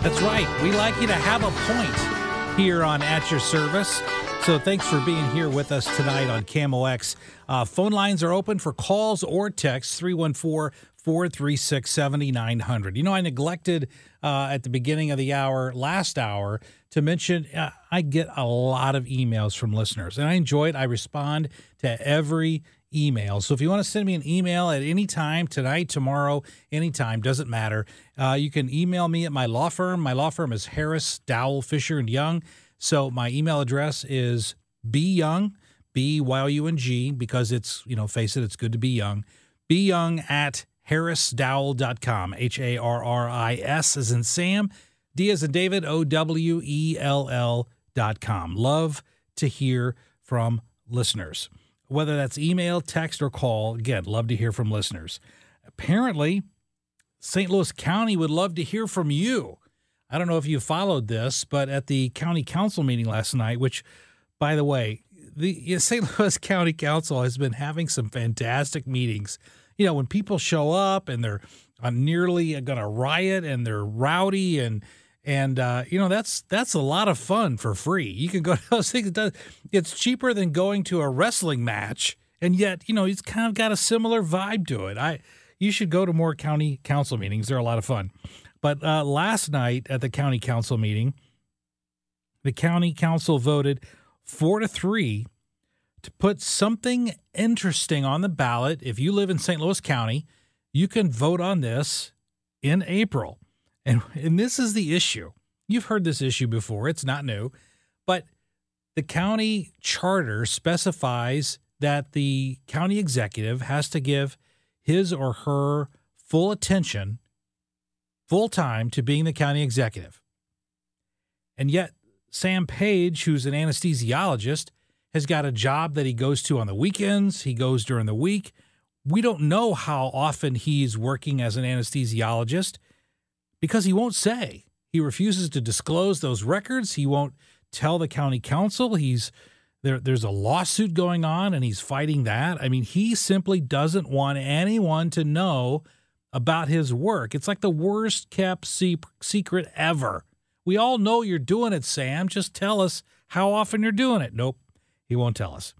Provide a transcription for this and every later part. That's right. We like you to have a point here on At Your Service. So thanks for being here with us tonight on KMOX. Phone lines are open for calls or texts, 314-436-7900. You know, I neglected at the beginning of the hour, last hour, to mention I get a lot of emails from listeners, and I enjoy it. I respond to every email. So if you want to send me an email at any time, tonight, tomorrow, anytime, doesn't matter. You can email me at my law firm. My law firm is Harris, Dowell, Fisher and Young. So my email address is byoung, B-Y-O-U-N-G, because it's, you know, face it, it's good to be young. Byoung at harrisdowell.com, H-A-R-R-I-S as in Sam, D as in David, O-W-E-L-L.com. Love to hear from listeners. Whether that's email, text, or call, again, love to hear from listeners. Apparently, St. Louis County would love to hear from you. I don't know if you followed this, but at the county council meeting last night, which, by the way, the St. Louis County Council has been having some fantastic meetings. You know, when people show up and they're nearly going to riot and they're rowdy and you know, that's a lot of fun for free. You can go to those things. It's cheaper than going to a wrestling match, and yet, you know, it's kind of got a similar vibe to it. You should go to more county council meetings. They're a lot of fun. But last night at the county council meeting, the county council voted 4-3 to put something interesting on the ballot. If you live in St. Louis County, you can vote on this in April. And this is the issue. You've heard this issue before. It's not new. But the county charter specifies that the county executive has to give his or her full attention, full time, to being the county executive. And yet Sam Page, who's an anesthesiologist, has got a job that he goes to on the weekends. He goes during the week. We don't know how often he's working as an anesthesiologist, because he won't say. He refuses to disclose those records. He won't tell the county council. There's a lawsuit going on, and he's fighting that. I mean, he simply doesn't want anyone to know about his work. It's like the worst kept secret ever. We all know you're doing it, Sam. Just tell us how often you're doing it. Nope, he won't tell us.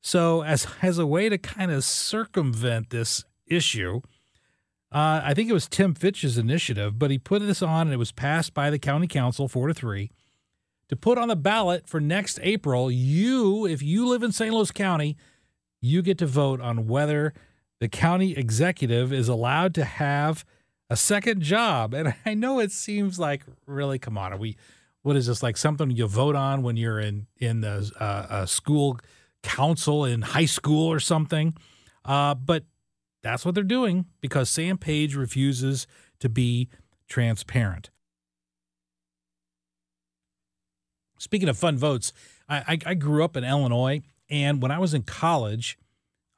So as a way to kind of circumvent this issue, I think it was Tim Fitch's initiative, but he put this on, and it was passed by the county council 4-3 to put on the ballot for next April. You, if you live in St. Louis County, you get to vote on whether the county executive is allowed to have a second job. And I know it seems like, really, come on, what is this, like something you vote on when you're in the school council in high school or something? But that's what they're doing, because Sam Page refuses to be transparent. Speaking of fun votes, I grew up in Illinois, and when I was in college,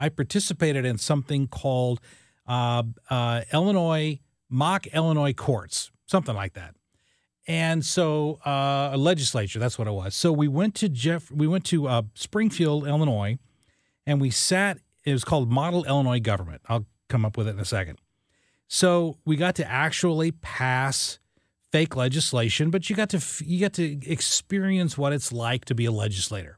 I participated in something called Mock Illinois Courts, something like that. And so a legislature, that's what it was. So we went to Springfield, Illinois, and we sat. It was called Model Illinois Government. I'll come up with it in a second. So we got to actually pass fake legislation, but you got to experience what it's like to be a legislator.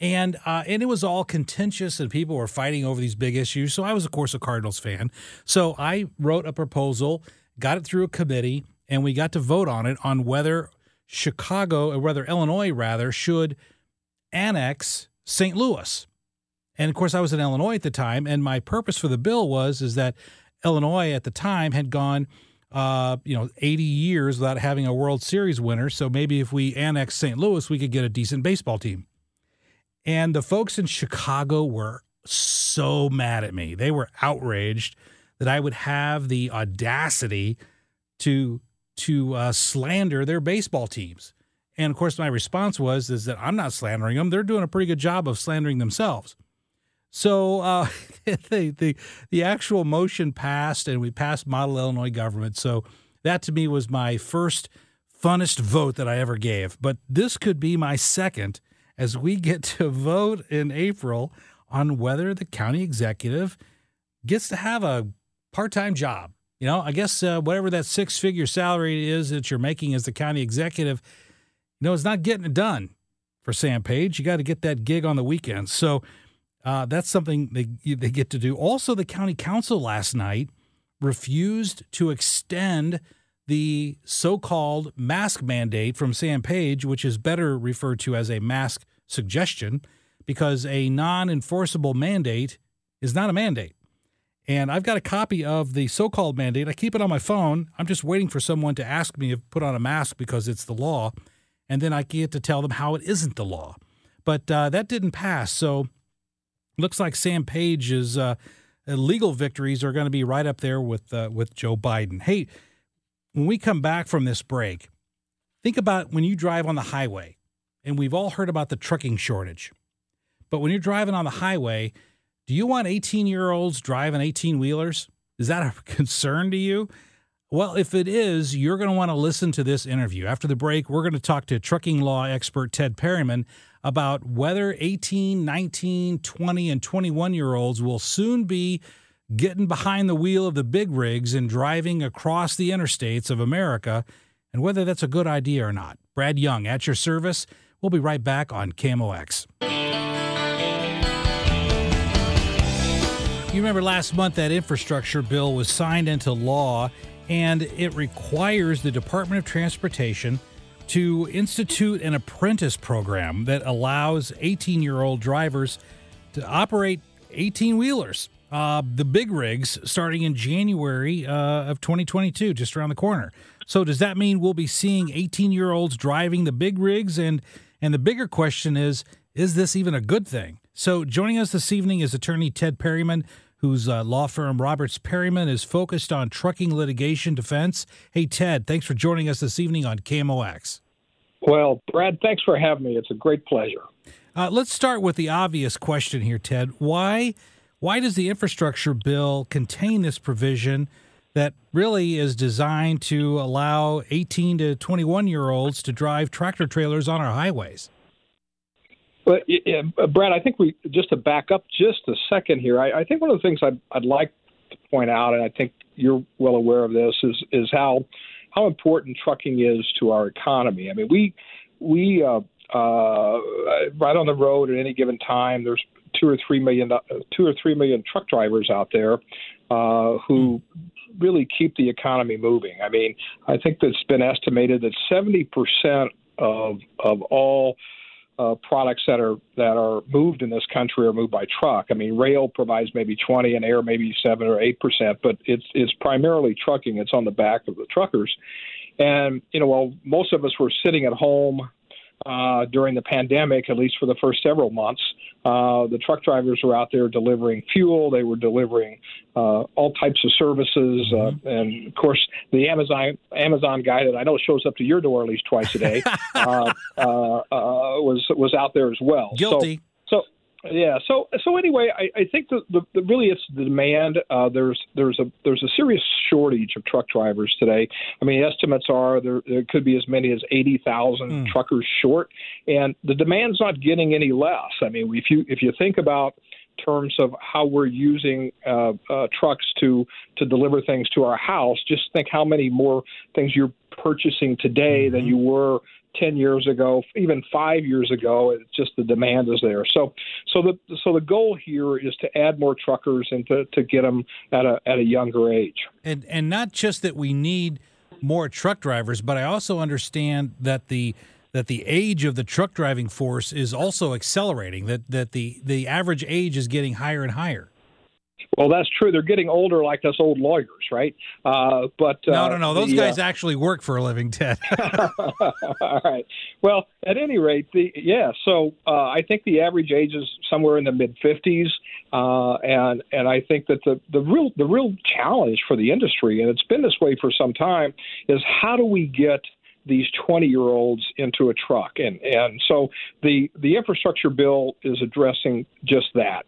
And it was all contentious, and people were fighting over these big issues. So I was, of course, a Cardinals fan. So I wrote a proposal, got it through a committee, and we got to vote on it on whether Illinois should annex St. Louis. And, of course, I was in Illinois at the time, and my purpose for the bill was that Illinois at the time had gone, 80 years without having a World Series winner, so maybe if we annexed St. Louis, we could get a decent baseball team. And the folks in Chicago were so mad at me. They were outraged that I would have the audacity to slander their baseball teams. And, of course, my response was that I'm not slandering them. They're doing a pretty good job of slandering themselves. So the actual motion passed, and we passed Model Illinois Government. So that, to me, was my first funnest vote that I ever gave. But this could be my second, as we get to vote in April on whether the county executive gets to have a part-time job. You know, I guess whatever that six-figure salary is that you're making as the county executive, it's not getting it done for Sam Page. You got to get that gig on the weekends. So that's something they get to do. Also, the county council last night refused to extend the so-called mask mandate from Sam Page, which is better referred to as a mask suggestion, because a non-enforceable mandate is not a mandate. And I've got a copy of the so-called mandate. I keep it on my phone. I'm just waiting for someone to ask me to put on a mask because it's the law, and then I get to tell them how it isn't the law. But that didn't pass, so looks like Sam Page's legal victories are going to be right up there with Joe Biden. Hey, when we come back from this break, think about when you drive on the highway, and we've all heard about the trucking shortage. But when you're driving on the highway, do you want 18-year-olds driving 18-wheelers? Is that a concern to you? Well, if it is, you're going to want to listen to this interview. After the break, we're going to talk to trucking law expert Ted Perryman about whether 18, 19, 20, and 21-year-olds will soon be getting behind the wheel of the big rigs and driving across the interstates of America, and whether that's a good idea or not. Brad Young, at your service. We'll be right back on KMOX. You remember last month that infrastructure bill was signed into law, and it requires the Department of Transportation to institute an apprentice program that allows 18-year-old drivers to operate 18-wheelers, the big rigs, starting in January of 2022, just around the corner. So does that mean we'll be seeing 18-year-olds driving the big rigs? And the bigger question is this even a good thing? So joining us this evening is attorney Ted Perryman, whose law firm Roberts-Perryman is focused on trucking litigation defense. Hey, Ted, thanks for joining us this evening on KMOX. Well, Brad, thanks for having me. It's a great pleasure. Let's start with the obvious question here, Ted. Why does the infrastructure bill contain this provision that really is designed to allow 18 to 21-year-olds to drive tractor trailers on our highways? But, Brad, I think just to back up just a second here, I think one of the things I'd like to point out, and I think you're well aware of this, is how important trucking is to our economy. I mean, we right on the road at any given time, there's 2 or 3 million truck drivers out there who really keep the economy moving. I mean, I think it's been estimated that 70% of all products that are moved in this country are moved by truck. I mean, rail provides maybe 20% and air maybe 7 or 8%, but it's primarily trucking. It's on the back of the truckers. And while most of us were sitting at home during the pandemic, at least for the first several months, the truck drivers were out there delivering fuel. They were delivering all types of services. And, of course, the Amazon guy that I know shows up to your door at least twice a day was out there as well. Guilty. So anyway, I think the really it's the demand. There's a serious shortage of truck drivers today. I mean, estimates are there could be as many as 80,000 truckers short, and the demand's not getting any less. I mean, if you think about terms of how we're using trucks to deliver things to our house, just think how many more things you're purchasing today than you were 10 years ago, even 5 years ago. It's just the demand is there. So the goal here is to add more truckers and to get them at a younger age. And not just that we need more truck drivers, but I also understand that the age of the truck driving force is also accelerating, that the average age is getting higher and higher. Well, that's true. They're getting older like us old lawyers, right? No. Those guys actually work for a living, Ted. All right. Well, at any rate, so I think the average age is somewhere in the mid-50s, and I think that the real challenge for the industry, and it's been this way for some time, is how do we get these 20-year-olds into a truck. And so the infrastructure bill is addressing just that.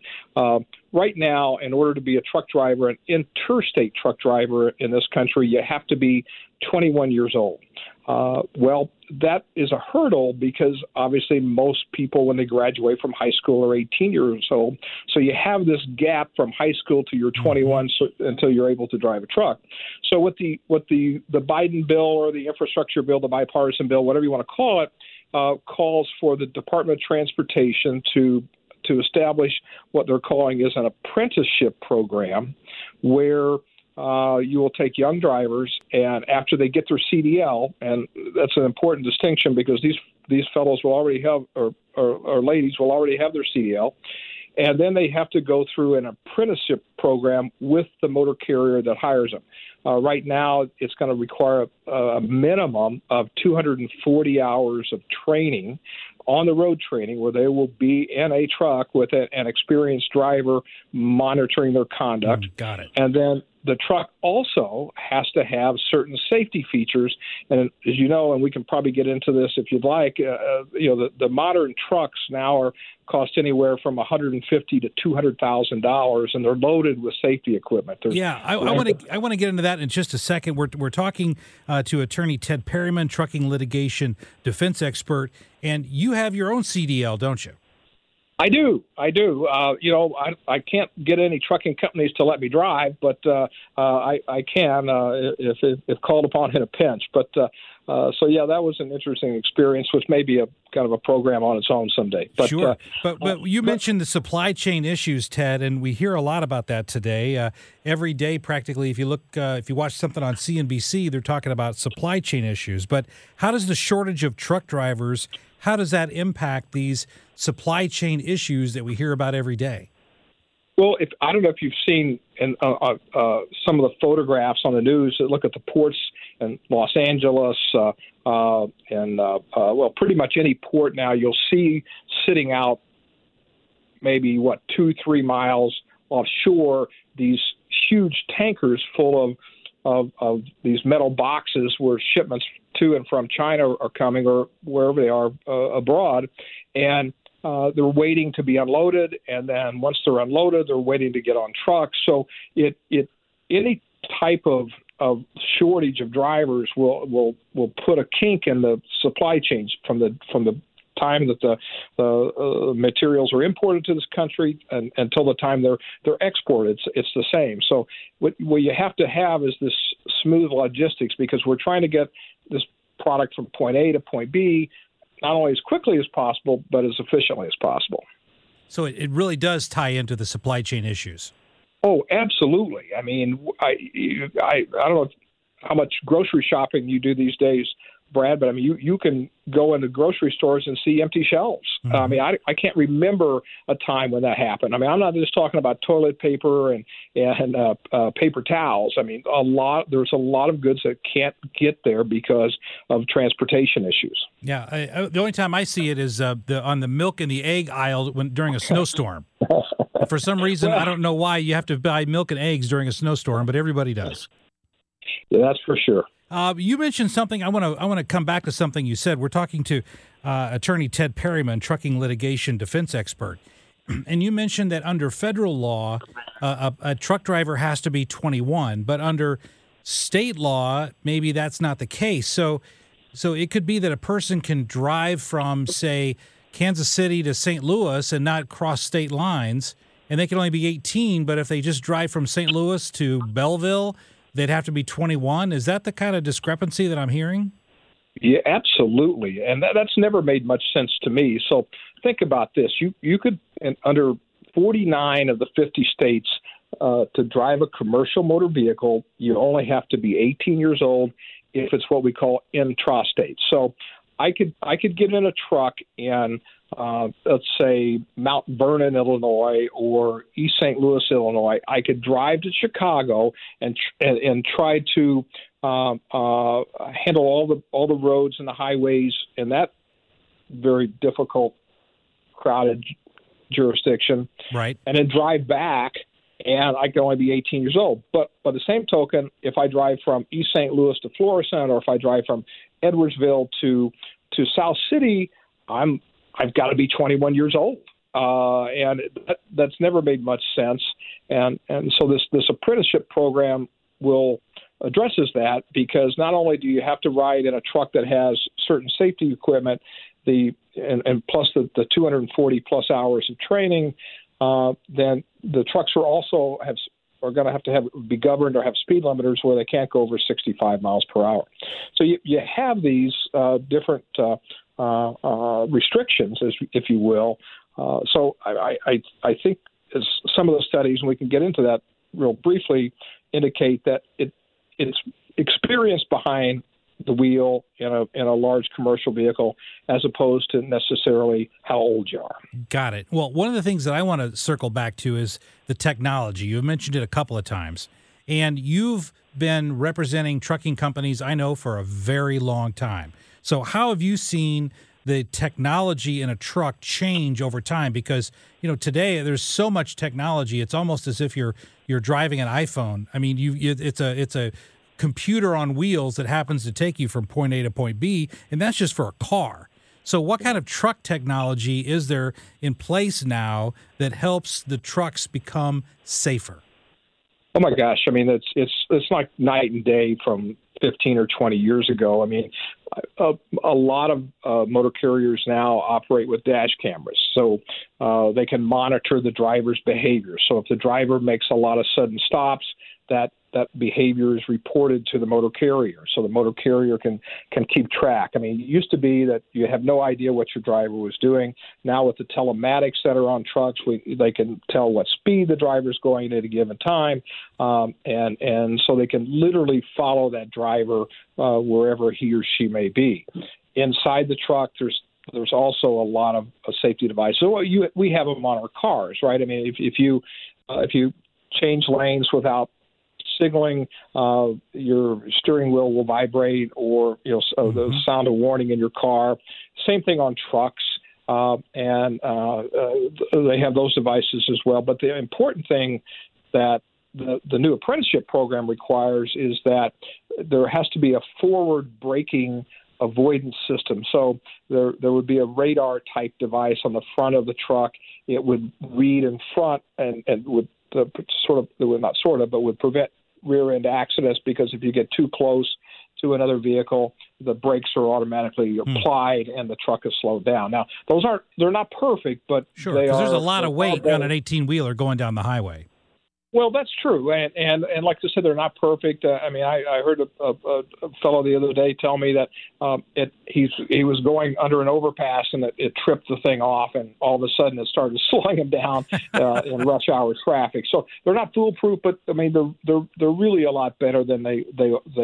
Right now, in order to be a truck driver, an interstate truck driver in this country, you have to be 21 years old. Well, that is a hurdle because obviously most people when they graduate from high school are 18 years old. So you have this gap from high school to you're 21 until you're able to drive a truck. So what the Biden bill or the infrastructure bill, the bipartisan bill, whatever you want to call it, calls for the Department of Transportation to establish what they're calling is an apprenticeship program where you will take young drivers, and after they get their CDL, and that's an important distinction because these fellows will already have, or ladies will already have their CDL, and then they have to go through an apprenticeship program with the motor carrier that hires them. Right now, it's going to require a minimum of 240 hours of training, on-the-road training, where they will be in a truck with an experienced driver monitoring their conduct. Got it. And then the truck also has to have certain safety features. And as you know, and we can probably get into this if you'd like, the modern trucks now cost anywhere from $150,000 to $200,000, and they're loaded with safety equipment. I want to get into that in just a second. We're talking to attorney Ted Perryman, trucking litigation defense expert, and you have your own CDL, don't you? I do. I can't get any trucking companies to let me drive, but I can if called upon in a pinch. But that was an interesting experience, which may be a kind of a program on its own someday. But, sure. But you mentioned the supply chain issues, Ted, and we hear a lot about that today. Every day, practically, if you watch something on CNBC, they're talking about supply chain issues. But how does the shortage of truck drivers, how does that impact these supply chain issues that we hear about every day? Well, I don't know if you've seen some of the photographs on the news that look at the ports in Los Angeles and pretty much any port now you'll see sitting out maybe, 2-3 miles offshore, these huge tankers full of these metal boxes where shipments to and from China are coming or wherever they are abroad. And they're waiting to be unloaded. And then once they're unloaded, they're waiting to get on trucks. So any type of shortage of drivers will put a kink in the supply chains from the time that the materials are imported to this country and until the time they're exported. It's the same. So what you have to have is this smooth logistics because we're trying to get this product from point A to point B, not only as quickly as possible, but as efficiently as possible. So it really does tie into the supply chain issues. Oh, absolutely. I mean, I don't know how much grocery shopping you do these days, Brad, but I mean, you can go into grocery stores and see empty shelves. Mm-hmm. I mean, I can't remember a time when that happened. I mean, I'm not just talking about toilet paper and paper towels. I mean, there's a lot of goods that can't get there because of transportation issues. Yeah, the only time I see it is on the milk and the egg aisle during a snowstorm. For some reason, I don't know why you have to buy milk and eggs during a snowstorm, but everybody does. Yeah, that's for sure. You mentioned something. I want to come back to something you said. We're talking to attorney Ted Perryman, trucking litigation defense expert, and you mentioned that under federal law, a truck driver has to be 21, but under state law, maybe that's not the case. So it could be that a person can drive from, say, Kansas City to St. Louis and not cross state lines, and they can only be 18. But if they just drive from St. Louis to Belleville, they'd have to be 21. Is that the kind of discrepancy that I'm hearing? Yeah, absolutely. And that's never made much sense to me. So think about this. You could, under 49 of the 50 states, to drive a commercial motor vehicle, you only have to be 18 years old if it's what we call intrastate. So I could get in a truck in, let's say, Mount Vernon, Illinois, or East St. Louis, Illinois. I could drive to Chicago and try to handle all the roads and the highways in that very difficult, crowded jurisdiction. Right. And then drive back, and I could only be 18 years old. But by the same token, if I drive from East St. Louis to Florissant, or if I drive from Edwardsville to South City, I've got to be 21 years old, and that's never made much sense. And so this apprenticeship program will addresses that, because not only do you have to ride in a truck that has certain safety equipment, and plus the 240 plus hours of training, then the trucks are also are going to have be governed or have speed limiters where they can't go over 65 miles per hour. So you have these different restrictions, if you will. So I think as some of those studies, and we can get into that real briefly, indicate that it's experience behind the wheel in a large commercial vehicle, as opposed to necessarily how old you are. Got it. Well, one of the things that I want to circle back to is the technology. You've mentioned it a couple of times, and you've been representing trucking companies, I know, for a very long time. So how have you seen the technology in a truck change over time? Because, today there's so much technology, it's almost as if you're driving an iPhone. I mean, it's a computer on wheels that happens to take you from point A to point B, and that's just for a car. So what kind of truck technology is there in place now that helps the trucks become safer? Oh my gosh. I mean, it's like night and day from 15 or 20 years ago. I mean, a lot of motor carriers now operate with dash cameras, so they can monitor the driver's behavior. So if the driver makes a lot of sudden stops, that behavior is reported to the motor carrier, so the motor carrier can keep track. I mean, it used to be that you have no idea what your driver was doing. Now with the telematics that are on trucks, they can tell what speed the driver's going at a given time, and so they can literally follow that driver wherever he or she may be. Inside the truck, there's also a lot of safety devices. So we have them on our cars, right? I mean, if you change lanes without signaling, your steering wheel will vibrate, or the sound of warning in your car. Same thing on trucks, and they have those devices as well. But the important thing that the new apprenticeship program requires is that there has to be a forward braking avoidance system. So there would be a radar type device on the front of the truck. It would read in front and would would prevent rear-end accidents, because if you get too close to another vehicle, the brakes are automatically applied and the truck is slowed down. Now, they're not perfect, but sure, because there's a lot of weight on an 18-wheeler going down the highway. Well, that's true, and like I said, they're not perfect. I mean, I heard a fellow the other day tell me that he was going under an overpass, and it tripped the thing off, and all of a sudden it started slowing him down in rush hour traffic. So they're not foolproof, but I mean they're really a lot better than they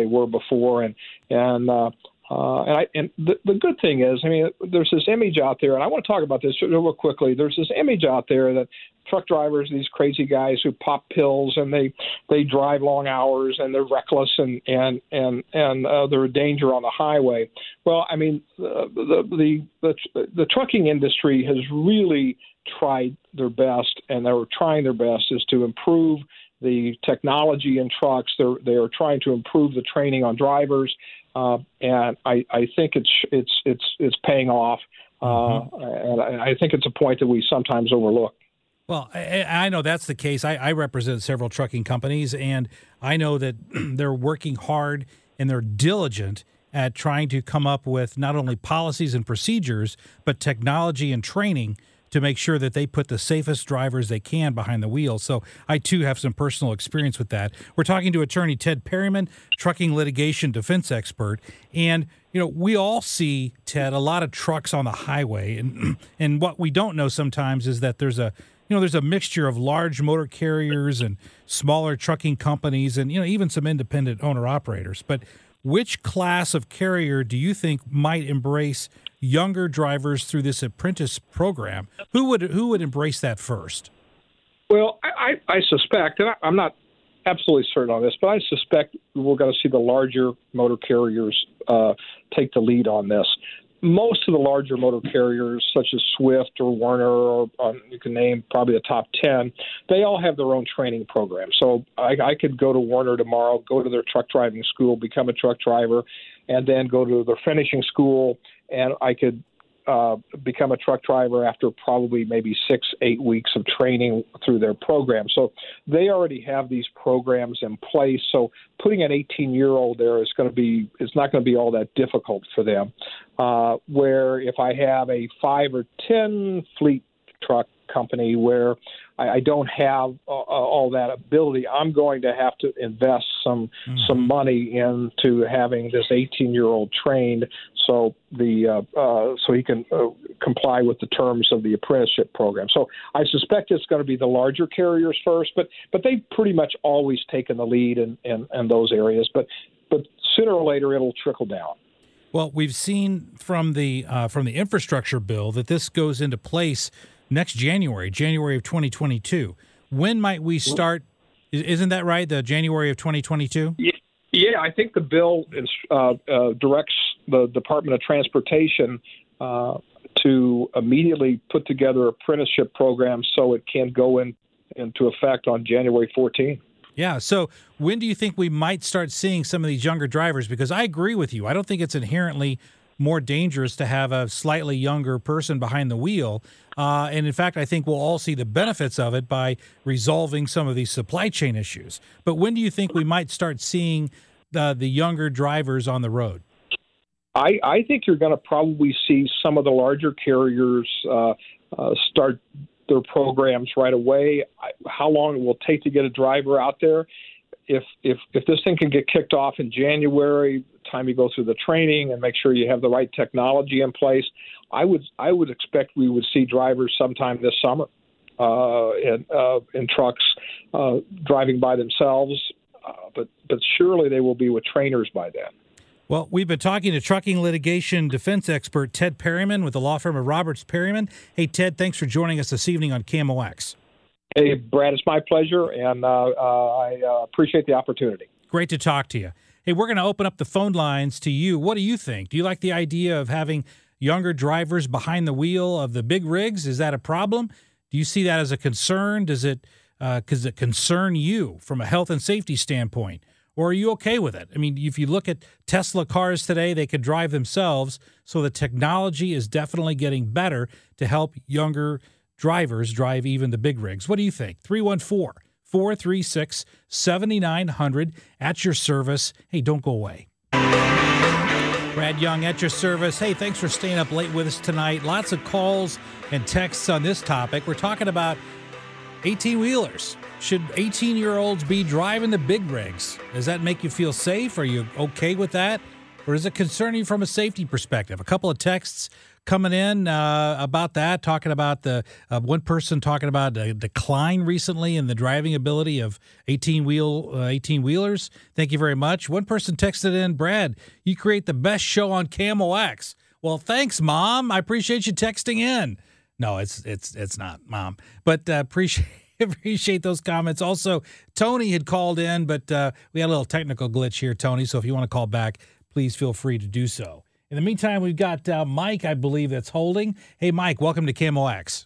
were before, and the good thing is, I mean, there's this image out there, and I want to talk about this real quickly. There's this image out there that truck drivers, these crazy guys who pop pills, and they drive long hours, and they're reckless, and they're a danger on the highway. Well, I mean, the trucking industry has really tried their best, and they were trying their best is to improve the technology in trucks. They are trying to improve the training on drivers, and I think it's paying off. And I think it's a point that we sometimes overlook. Well, I know that's the case. I represent several trucking companies, and I know that they're working hard and they're diligent at trying to come up with not only policies and procedures, but technology and training to make sure that they put the safest drivers they can behind the wheel. So I, too, have some personal experience with that. We're talking to attorney Ted Perryman, trucking litigation defense expert. And, we all see, Ted, a lot of trucks on the highway. And what we don't know sometimes is that there's a mixture of large motor carriers and smaller trucking companies and, even some independent owner-operators. But Which class of carrier do you think might embrace younger drivers through this apprentice program? Who would embrace that first? Well, I suspect, and I'm not absolutely certain on this, but I suspect we're going to see the larger motor carriers take the lead on this. Most of the larger motor carriers, such as Swift or Warner, or you can name probably the top 10, they all have their own training program. So I could go to Warner tomorrow, go to their truck driving school, become a truck driver, and then go to their finishing school, and I could become a truck driver after probably maybe 6-8 weeks of training through their program. So they already have these programs in place. So putting an 18-year-old there is going to be, it's not going to be all that difficult for them. Where if I have a 5 or 10 fleet truck company where I don't have all that ability, I'm going to have to invest some money into having this 18-year-old trained so he can comply with the terms of the apprenticeship program. So I suspect it's going to be the larger carriers first, but they've pretty much always taken the lead in those areas. But sooner or later, it'll trickle down. Well, we've seen from the infrastructure bill that this goes into place next January of 2022. When might we start? Isn't that right? The January of 2022? Yeah, I think the bill directs the Department of Transportation to immediately put together apprenticeship programs so it can go into effect on January 14th. Yeah, so when do you think we might start seeing some of these younger drivers? Because I agree with you. I don't think it's inherently more dangerous to have a slightly younger person behind the wheel. And in fact, I think we'll all see the benefits of it by resolving some of these supply chain issues. But when do you think we might start seeing the younger drivers on the road? I think you're going to probably see some of the larger carriers start their programs right away. How long it will take to get a driver out there? If this thing can get kicked off in January, time you go through the training and make sure you have the right technology in place, I would expect we would see drivers sometime this summer in trucks driving by themselves, but surely they will be with trainers by then. Well, we've been talking to trucking litigation defense expert Ted Perryman with the law firm of Roberts-Perryman. Hey, Ted, thanks for joining us this evening on KMOX. Hey, Brad, it's my pleasure, and I appreciate the opportunity. Great to talk to you. Hey, we're going to open up the phone lines to you. What do you think? Do you like the idea of having younger drivers behind the wheel of the big rigs? Is that a problem? Do you see that as a concern? Does it concern you from a health and safety standpoint? Or are you okay with it? I mean, if you look at Tesla cars today, they could drive themselves. So the technology is definitely getting better to help younger drivers drive even the big rigs. What do you think? 314-436-7900 at your service. Hey, don't go away. Brad Young at your service. Hey, thanks for staying up late with us tonight. Lots of calls and texts on this topic. We're talking about 18-wheelers. Should 18-year-olds be driving the big rigs? Does that make you feel safe? Are you okay with that? Or is it concerning from a safety perspective? A couple of texts coming in about that, talking about the one person talking about a decline recently in the driving ability of 18-wheelers. Thank you very much. One person texted in, Brad, you create the best show on KMOX. Well, thanks, Mom. I appreciate you texting in. No, it's not, Mom. But appreciate those comments. Also, Tony had called in, but we had a little technical glitch here, Tony. So if you want to call back, please feel free to do so. In the meantime, we've got Mike, I believe, that's holding. Hey, Mike, welcome to KMOX.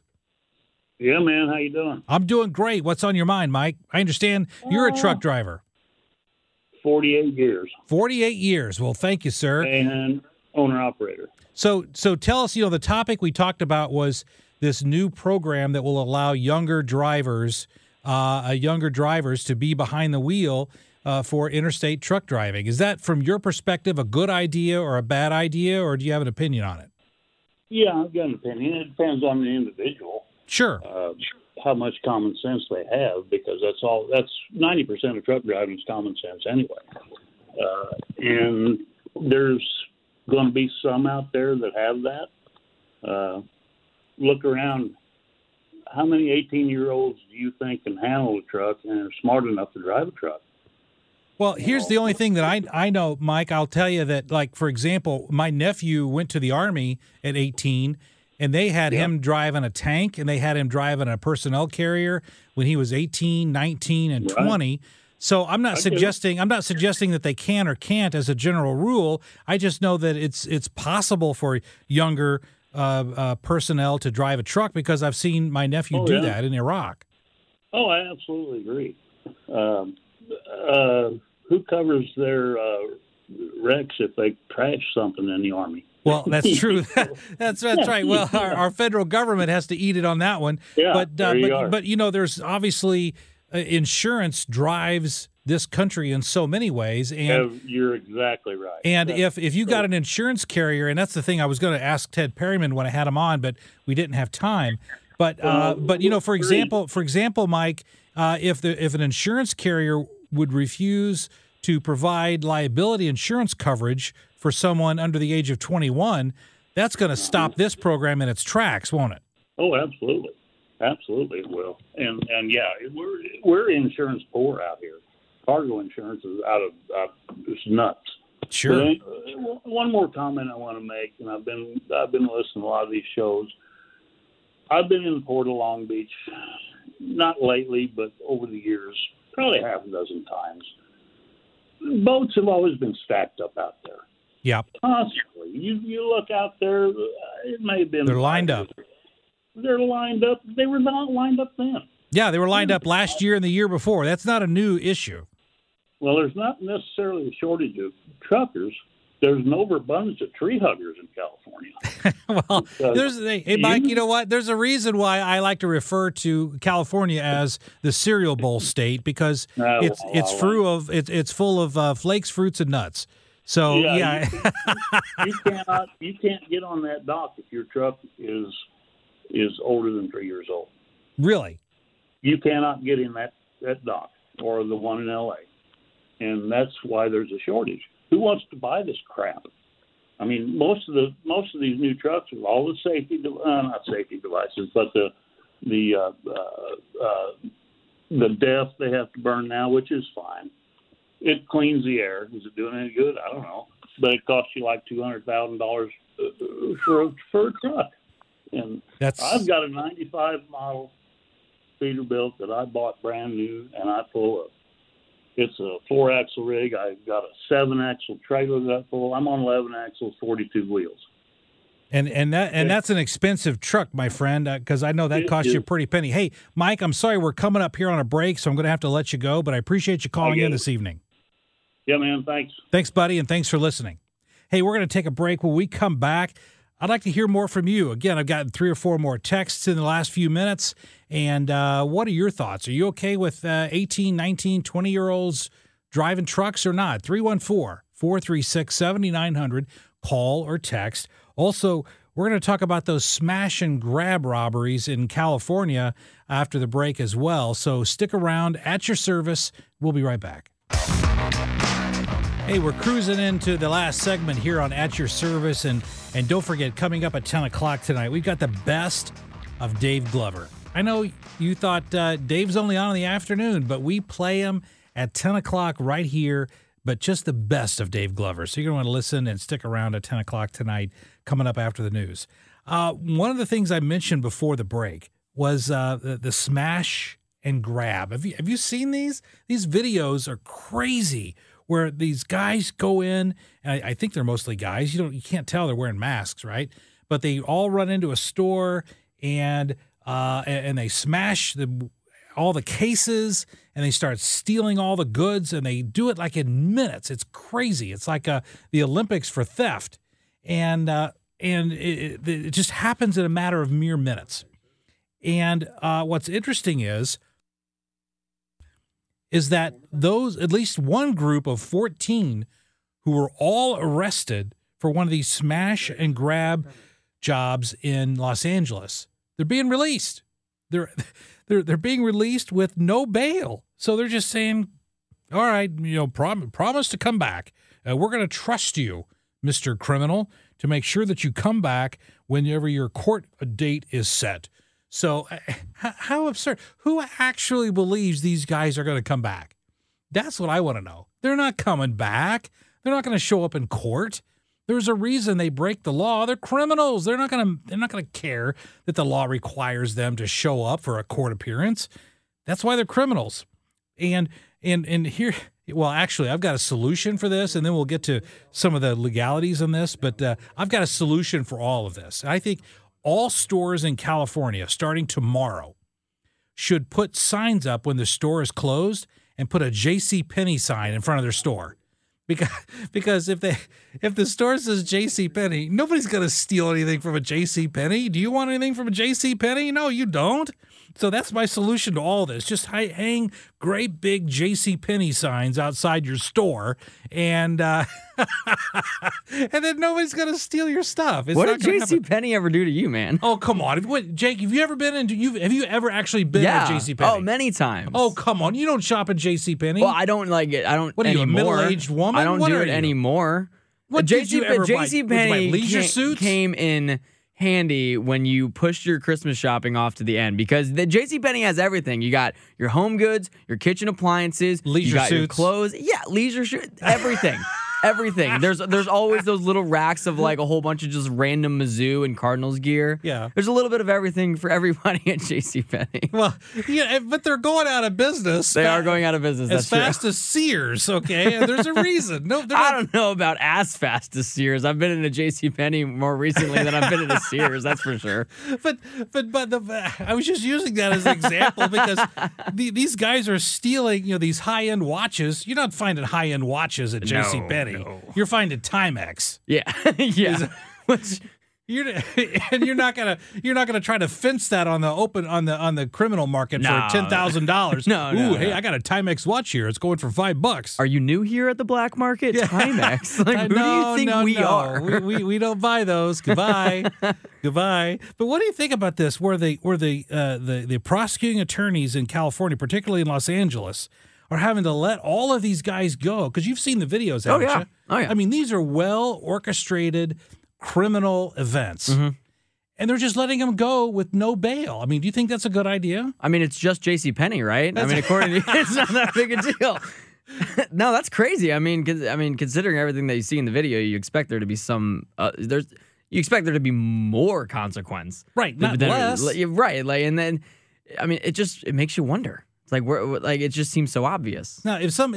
Yeah, man. How you doing? I'm doing great. What's on your mind, Mike? I understand you're a truck driver. 48 years. 48 years. Well, thank you, sir. And owner-operator. So tell us, the topic we talked about was this new program that will allow younger drivers to be behind the wheel for interstate truck driving. Is that, from your perspective, a good idea or a bad idea, or do you have an opinion on it? Yeah, I've got an opinion. It depends on the individual. Sure. How much common sense they have, because that's 90% of truck driving is common sense anyway. And there's going to be some out there that have that. Look around. How many 18-year-olds do you think can handle a truck and are smart enough to drive a truck? Well, here's the only thing that I know, Mike. I'll tell you that, like, for example, my nephew went to the Army at 18, and they had him driving a tank, and they had him driving a personnel carrier when he was 18, 19, and 20. So I'm not suggesting that they can or can't as a general rule. I just know that it's possible for younger personnel to drive a truck because I've seen my nephew do that in Iraq. Oh, I absolutely agree. Who covers their wrecks if they crash something in the Army? Well, that's true. that's right. Well, our federal government has to eat it on that one. Yeah, but you know, there's obviously insurance drives this country in so many ways. And you're exactly right. And if you got an insurance carrier, and that's the thing I was going to ask Ted Perryman when I had him on, but we didn't have time. But you know, for example, Mike, if an insurance carrier would refuse to provide liability insurance coverage for someone under the age of 21, that's going to stop this program in its tracks, won't it? Oh, absolutely. Absolutely it will. And yeah, we're insurance poor out here. Cargo insurance is it's nuts. Sure. One more comment I want to make, and I've been listening to a lot of these shows. I've been in the Port of Long Beach, not lately, but over the years, probably half a dozen times. Boats have always been stacked up out there. Yeah. Constantly. You look out there, it may have been... They're lined up. They were not lined up then. Yeah, they were lined up last year and the year before. That's not a new issue. Well, there's not necessarily a shortage of truckers. There's an overabundance of tree huggers in California. Well, hey, Mike, you know what? There's a reason why I like to refer to California as the cereal bowl state, because it's full of flakes, fruits, and nuts. So yeah. You can't get on that dock if your truck is older than 3 years old. Really? You cannot get in that dock or the one in L.A., and that's why there's a shortage. Who wants to buy this crap? I mean, most of these new trucks with all the the DEF they have to burn now, which is fine. It cleans the air. Is it doing any good? I don't know. But it costs you like $200,000 for a truck. And I've got a 95 model Peterbilt that I bought brand new, and I pull up. It's a 4-axle rig. I've got a 7-axle trailer that I pull. I'm on 11 axles, 42 wheels. And that's an expensive truck, my friend, because I know that costs you a pretty penny. Hey, Mike, I'm sorry we're coming up here on a break, so I'm going to have to let you go, but I appreciate you calling in this evening. Yeah, man, thanks. Thanks, buddy, and thanks for listening. Hey, we're going to take a break. When we come back, I'd like to hear more from you. Again, I've gotten 3 or 4 more texts in the last few minutes. And what are your thoughts? Are you okay with 18, 19, 20-year-olds driving trucks or not? 314-436-7900. Call or text. Also, we're going to talk about those smash and grab robberies in California after the break as well. So stick around, at your service. We'll be right back. Hey, we're cruising into the last segment here on At Your Service. And don't forget, coming up at 10 o'clock tonight, we've got the best of Dave Glover. I know you thought Dave's only on in the afternoon, but we play him at 10 o'clock right here, but just the best of Dave Glover. So you're going to want to listen and stick around at 10 o'clock tonight, coming up after the news. One of the things I mentioned before the break was the smash and grab. Have you seen these? These videos are crazy, where these guys go in, and I think they're mostly guys. You can't tell they're wearing masks, right? But they all run into a store and they smash all the cases, and they start stealing all the goods, and they do it like in minutes. It's crazy. It's like the Olympics for theft, and it just happens in a matter of mere minutes. And what's interesting is that those, at least one group of 14 who were all arrested for one of these smash and grab jobs in Los Angeles, they're being released. They're being released with no bail. So they're just saying, all right, you know, promise to come back. We're going to trust you, Mr. Criminal, to make sure that you come back whenever your court date is set. So how absurd. Who actually believes these guys are going to come back? That's what I want to know. They're not coming back. They're not going to show up in court. There's a reason they break the law. They're criminals. They're not going to care that the law requires them to show up for a court appearance. That's why they're criminals. And here, well, actually, I've got a solution for this, and then we'll get to some of the legalities on this. But I've got a solution for all of this. I think all stores in California, starting tomorrow, should put signs up when the store is closed and put a JCPenney sign in front of their store. Because if the store says JCPenney, nobody's going to steal anything from a JCPenney. Do you want anything from a JCPenney? No, you don't. So that's my solution to all this. Just hang great big JCPenney signs outside your store, and and then nobody's going to steal your stuff. What did JCPenney ever do to you, man? Oh, come on. Jake, have you ever been into you? Have you ever actually been at JCPenney? Oh, many times. Oh, come on. You don't shop at JCPenney. Well, I don't like it. I don't. What are anymore. You, a middle-aged woman? I don't what do it you? Anymore. What did you ever buy? JCPenney leisure suits came in handy when you pushed your Christmas shopping off to the end, because the JCPenney has everything. You got your home goods, your kitchen appliances, leisure you got suits. Your clothes, leisure suits, everything. Everything. There's always those little racks of like a whole bunch of just random Mizzou and Cardinals gear. Yeah. There's a little bit of everything for everybody at JCPenney. Well, yeah, but they're going out of business. They are going out of business. As fast as Sears, okay? And there's a reason. No, I don't know about as fast as Sears. I've been in a JCPenney more recently than I've been in a Sears, that's for sure. But I was just using that as an example because these guys are stealing, you know, these high-end watches. You're not finding high-end watches at JCPenney. No. You're finding Timex. Yeah, yeah. Which you're not gonna try to fence that on the open on the criminal market for $10,000. No. Hey, I got a Timex watch here. It's going for $5. Are you new here at the black market? Yeah. Timex. Like, who do you think we are? We don't buy those. Goodbye, goodbye. But what do you think about this? Where the prosecuting attorneys in California, particularly in Los Angeles, are having to let all of these guys go? Because you've seen the videos, haven't you? Oh, yeah. I mean, these are well-orchestrated criminal events. Mm-hmm. And they're just letting them go with no bail. I mean, do you think that's a good idea? I mean, it's just JCPenney, right? I mean, according to you, it's not that big a deal. No, that's crazy. I mean, considering everything that you see in the video, you expect there to be some... you expect there to be more consequence. Right, not less. Right, like, and then, I mean, it makes you wonder. It's like it just seems so obvious. Now, if some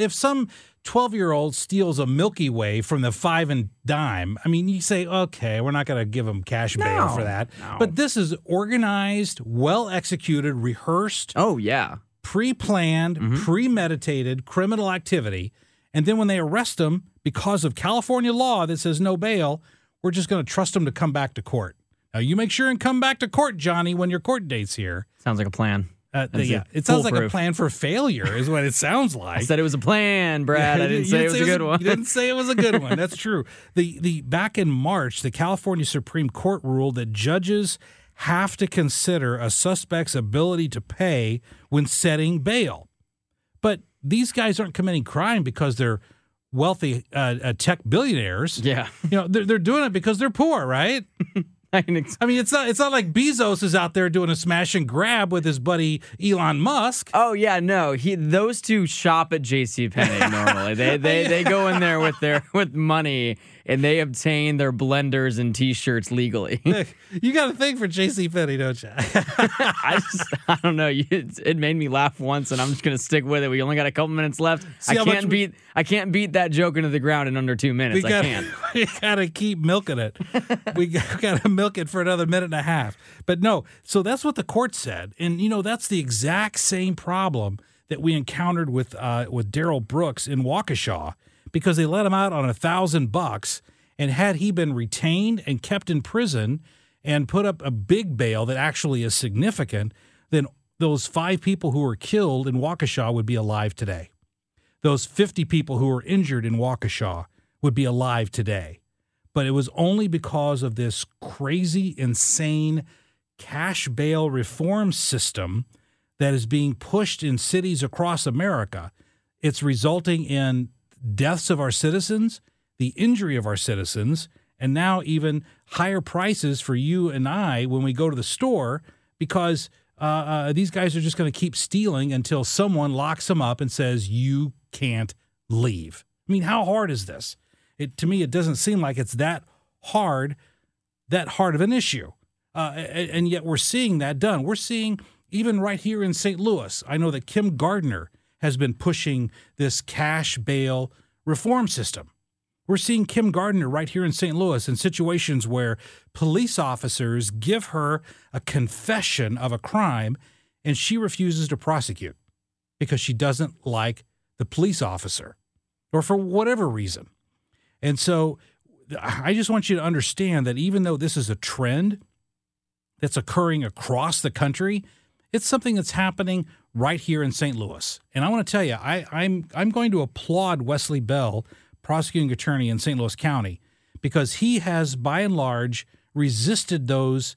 12-year-old steals a Milky Way from the five and dime, I mean, you say, okay, we're not going to give them cash bail for that. No. But this is organized, well-executed, rehearsed. Oh yeah, pre-planned, premeditated criminal activity. And then when they arrest them, because of California law that says no bail, we're just going to trust them to come back to court. Now, you make sure and come back to court, Johnny, when your court date's here. Sounds like a plan. It sounds like a plan for failure is what it sounds like. I said it was a plan, Brad. I didn't say it was a good one. You didn't say it was a good one. That's true. The back in March, the California Supreme Court ruled that judges have to consider a suspect's ability to pay when setting bail. But these guys aren't committing crime because they're wealthy tech billionaires. Yeah. You know, they're doing it because they're poor, right? I mean, it's not like Bezos is out there doing a smash and grab with his buddy Elon Musk. Oh yeah, no. Those two shop at JCPenney normally. They go in there with money, and they obtain their blenders and T-shirts legally. Look, you got a thing for JCPenney, don't you? I don't know. It made me laugh once, and I'm just gonna stick with it. We only got a couple minutes left. I can't beat that joke into the ground in under 2 minutes. We gotta keep milking it. We gotta milk it for another minute and a half. But no, so that's what the court said, and you know that's the exact same problem that we encountered with Daryl Brooks in Waukesha. Because they let him out on $1,000, and had he been retained and kept in prison and put up a big bail that actually is significant, then those 5 people who were killed in Waukesha would be alive today. Those 50 people who were injured in Waukesha would be alive today. But it was only because of this crazy, insane cash bail reform system that is being pushed in cities across America. It's resulting in deaths of our citizens, the injury of our citizens, and now even higher prices for you and I when we go to the store, because these guys are just going to keep stealing until someone locks them up and says, you can't leave. I mean, how hard is this? It, to me, it doesn't seem like it's that hard of an issue. And yet we're seeing that done. We're seeing even right here in St. Louis, I know that Kim Gardner has been pushing this cash bail reform system. We're seeing Kim Gardner right here in St. Louis in situations where police officers give her a confession of a crime and she refuses to prosecute because she doesn't like the police officer or for whatever reason. And so I just want you to understand that even though this is a trend that's occurring across the country, it's something that's happening right here in St. Louis. And I want to tell you, I'm going to applaud Wesley Bell, prosecuting attorney in St. Louis County, because he has, by and large, resisted those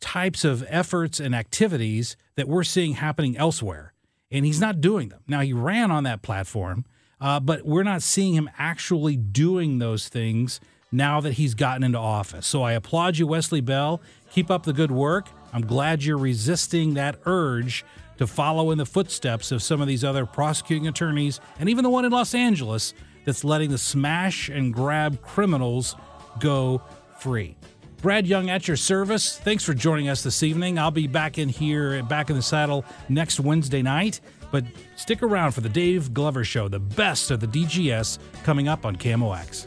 types of efforts and activities that we're seeing happening elsewhere, and he's not doing them. Now, he ran on that platform, but we're not seeing him actually doing those things now that he's gotten into office. So I applaud you, Wesley Bell. Keep up the good work. I'm glad you're resisting that urge to follow in the footsteps of some of these other prosecuting attorneys, and even the one in Los Angeles that's letting the smash and grab criminals go free. Brad Young at your service. Thanks for joining us this evening. I'll be back in the saddle next Wednesday night, but stick around for the Dave Glover Show, the best of the DGS, coming up on KMOX.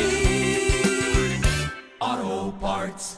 Auto Parts.